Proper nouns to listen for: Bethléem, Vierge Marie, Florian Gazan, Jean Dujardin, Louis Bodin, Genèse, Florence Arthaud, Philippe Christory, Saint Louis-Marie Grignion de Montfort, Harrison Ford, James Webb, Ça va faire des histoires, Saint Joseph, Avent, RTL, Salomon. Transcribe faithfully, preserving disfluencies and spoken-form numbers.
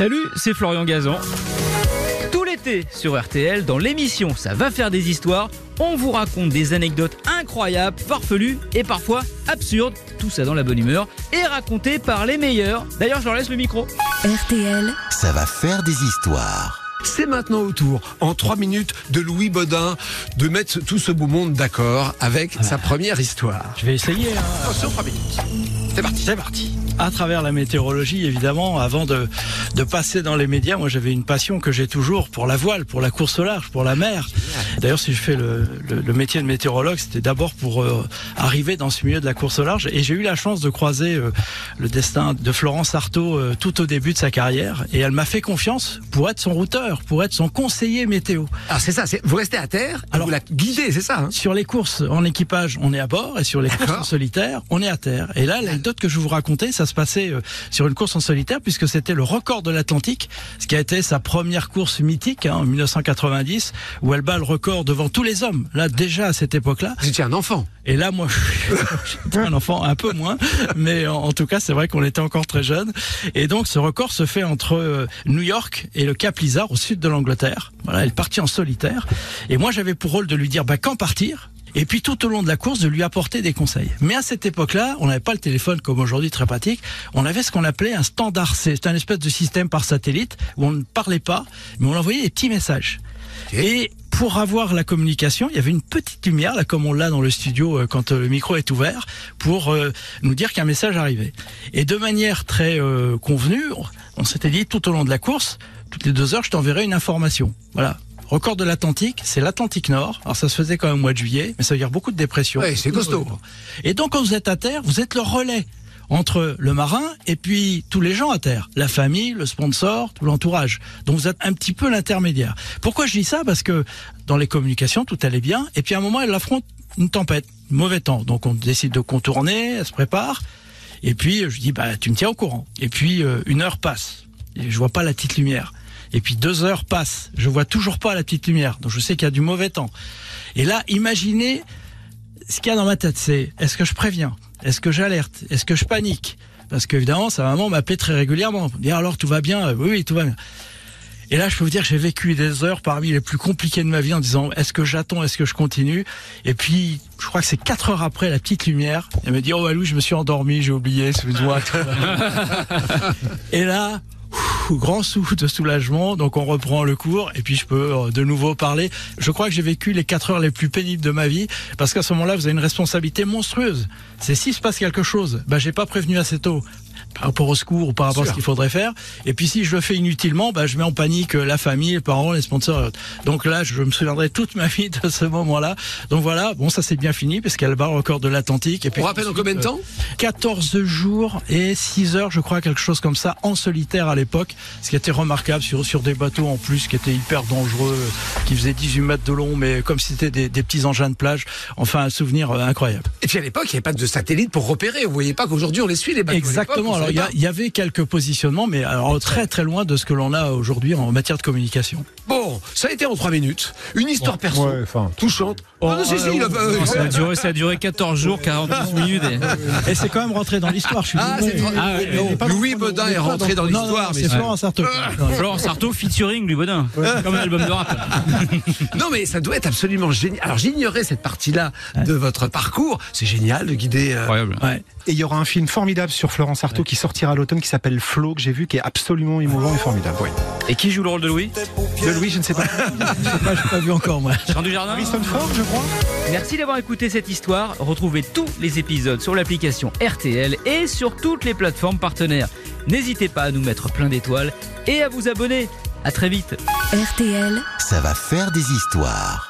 Salut, c'est Florian Gazan. Tout l'été sur R T L, dans l'émission Ça va faire des histoires, on vous raconte des anecdotes incroyables, farfelues et parfois absurdes. Tout ça dans la bonne humeur et raconté par les meilleurs. D'ailleurs, je leur laisse le micro. R T L, ça va faire des histoires. C'est maintenant au tour, en trois minutes, de Louis Bodin de mettre tout ce beau monde d'accord avec ah. sa première histoire. Je vais essayer. Hein. Attention, trois minutes. C'est parti, c'est parti. À travers la météorologie, évidemment, avant de, de passer dans les médias, moi j'avais une passion que j'ai toujours pour la voile, pour la course au large, pour la mer. D'ailleurs, si je fais le, le, le métier de météorologue, c'était d'abord pour euh, arriver dans ce milieu de la course au large. Et j'ai eu la chance de croiser euh, le destin de Florence Arthaud euh, tout au début de sa carrière. Et elle m'a fait confiance pour être son routeur, pour être son conseiller météo. Alors c'est ça, c'est, vous restez à terre, alors, vous la guidez, c'est ça hein. Sur les courses en équipage, on est à bord, et sur les courses en solitaire, on est à terre. Et là, l'anecdote que je vous racontais, ça se passait sur une course en solitaire puisque c'était le record de l'Atlantique, ce qui a été sa première course mythique hein, en mille neuf cent quatre-vingt-dix, où elle bat le record devant tous les hommes, là déjà à cette époque-là. J'étais un enfant. Et là moi j'étais un enfant un peu moins, mais en, en tout cas c'est vrai qu'on était encore très jeunes. Et donc ce record se fait entre New York et le Cap Lizard au sud de l'Angleterre. Voilà, elle partit en solitaire et moi j'avais pour rôle de lui dire bah, quand partir. Et puis tout au long de la course, de lui apporter des conseils. Mais à cette époque-là, on n'avait pas le téléphone comme aujourd'hui, très pratique. On avait ce qu'on appelait un standard C. C'est un espèce de système par satellite où on ne parlait pas, mais on envoyait des petits messages. Okay. Et pour avoir la communication, il y avait une petite lumière, là comme on l'a dans le studio quand le micro est ouvert, pour euh, nous dire qu'un message arrivait. Et de manière très euh, convenue, on s'était dit tout au long de la course, toutes les deux heures, je t'enverrai une information. Voilà. Record de l'Atlantique, c'est l'Atlantique Nord. Alors ça se faisait quand même au mois de juillet, mais ça veut dire beaucoup de dépression. Oui, c'est costaud. Et donc quand vous êtes à terre, vous êtes le relais entre le marin et puis tous les gens à terre. La famille, le sponsor, tout l'entourage. Donc vous êtes un petit peu l'intermédiaire. Pourquoi je dis ça ? Parce que dans les communications, tout allait bien. Et puis à un moment, elle affronte une tempête, mauvais temps. Donc on décide de contourner, elle se prépare. Et puis je dis, bah tu me tiens au courant. Et puis euh, une heure passe. Et je vois pas la petite lumière. Et puis deux heures passent, je vois toujours pas la petite lumière, donc je sais qu'il y a du mauvais temps. Et là, imaginez ce qu'il y a dans ma tête, c'est est-ce que je préviens ? Est-ce que j'alerte ? Est-ce que je panique ? Parce qu'évidemment, sa maman m'appelait très régulièrement, me disait alors tout va bien ? Oui, oui, tout va bien. Et là, je peux vous dire, j'ai vécu des heures parmi les plus compliquées de ma vie en disant, est-ce que j'attends, est-ce que je continue ? Et puis, je crois que c'est quatre heures après, la petite lumière, elle me dit, oh, bah, Louis, je me suis endormi, j'ai oublié, excuse-moi. Et là, grand souffle de soulagement, donc on reprend le cours et puis je peux de nouveau parler. Je crois que j'ai vécu les quatre heures les plus pénibles de ma vie parce qu'à ce moment-là, vous avez une responsabilité monstrueuse. C'est s'il se passe quelque chose, ben, j'ai pas prévenu assez tôt par rapport au secours ou par rapport Sûr. à ce qu'il faudrait faire. Et puis si je le fais inutilement, ben, je mets en panique la famille, les parents, les sponsors. Donc là, je me souviendrai toute ma vie de ce moment-là. Donc voilà, bon, ça c'est bien fini parce qu'elle bat le record de l'Atlantique. Et puis, on rappelle en combien de temps ? quatorze jours et six heures, je crois, quelque chose comme ça, en solitaire à l'époque. Ce qui était remarquable sur, sur des bateaux en plus qui étaient hyper dangereux, qui faisaient dix-huit mètres de long, mais comme si c'était des, des petits engins de plage. Enfin, un souvenir euh, incroyable. Et puis à l'époque, il n'y avait pas de satellite pour repérer. Vous voyez pas qu'aujourd'hui on les suit, les bateaux. Exactement. Alors il y, y avait quelques positionnements, mais alors très très loin de ce que l'on a aujourd'hui en matière de communication. Bon, ça a été en trois minutes. Une histoire bon, perso, ouais, enfin, touchante. Oh, non, si, si, il a... non, ça, a duré, ça a duré quatorze jours, quarante-huit minutes. Et, et c'est quand même rentré dans l'histoire. Je suis ah, c'est... Ah, oui, non, non, Louis Bodin est rentré dans l'histoire, mais Florence Arthaud. Florence Arthaud featuring Louis Bodin. Ouais. Comme un album de rap. Non, mais ça doit être absolument génial. Alors, j'ignorais cette partie-là ouais. de votre parcours. C'est génial de guider. Euh... Incroyable. Ouais. Et il y aura un film formidable sur Florence Arthaud ouais. qui sortira à l'automne, qui s'appelle Flo, que j'ai vu, qui est absolument émouvant et formidable. Oui. Et qui joue le rôle de Louis ? De Louis, je ne sais pas. Je ne sais pas, je n'ai pas vu encore, moi. Jean Dujardin ? Harrison Ford, je crois. Merci d'avoir écouté cette histoire. Retrouvez tous les épisodes sur l'application R T L et sur toutes les plateformes partenaires. N'hésitez pas à nous mettre plein d'étoiles et à vous abonner. À très vite. R T L, ça va faire des histoires.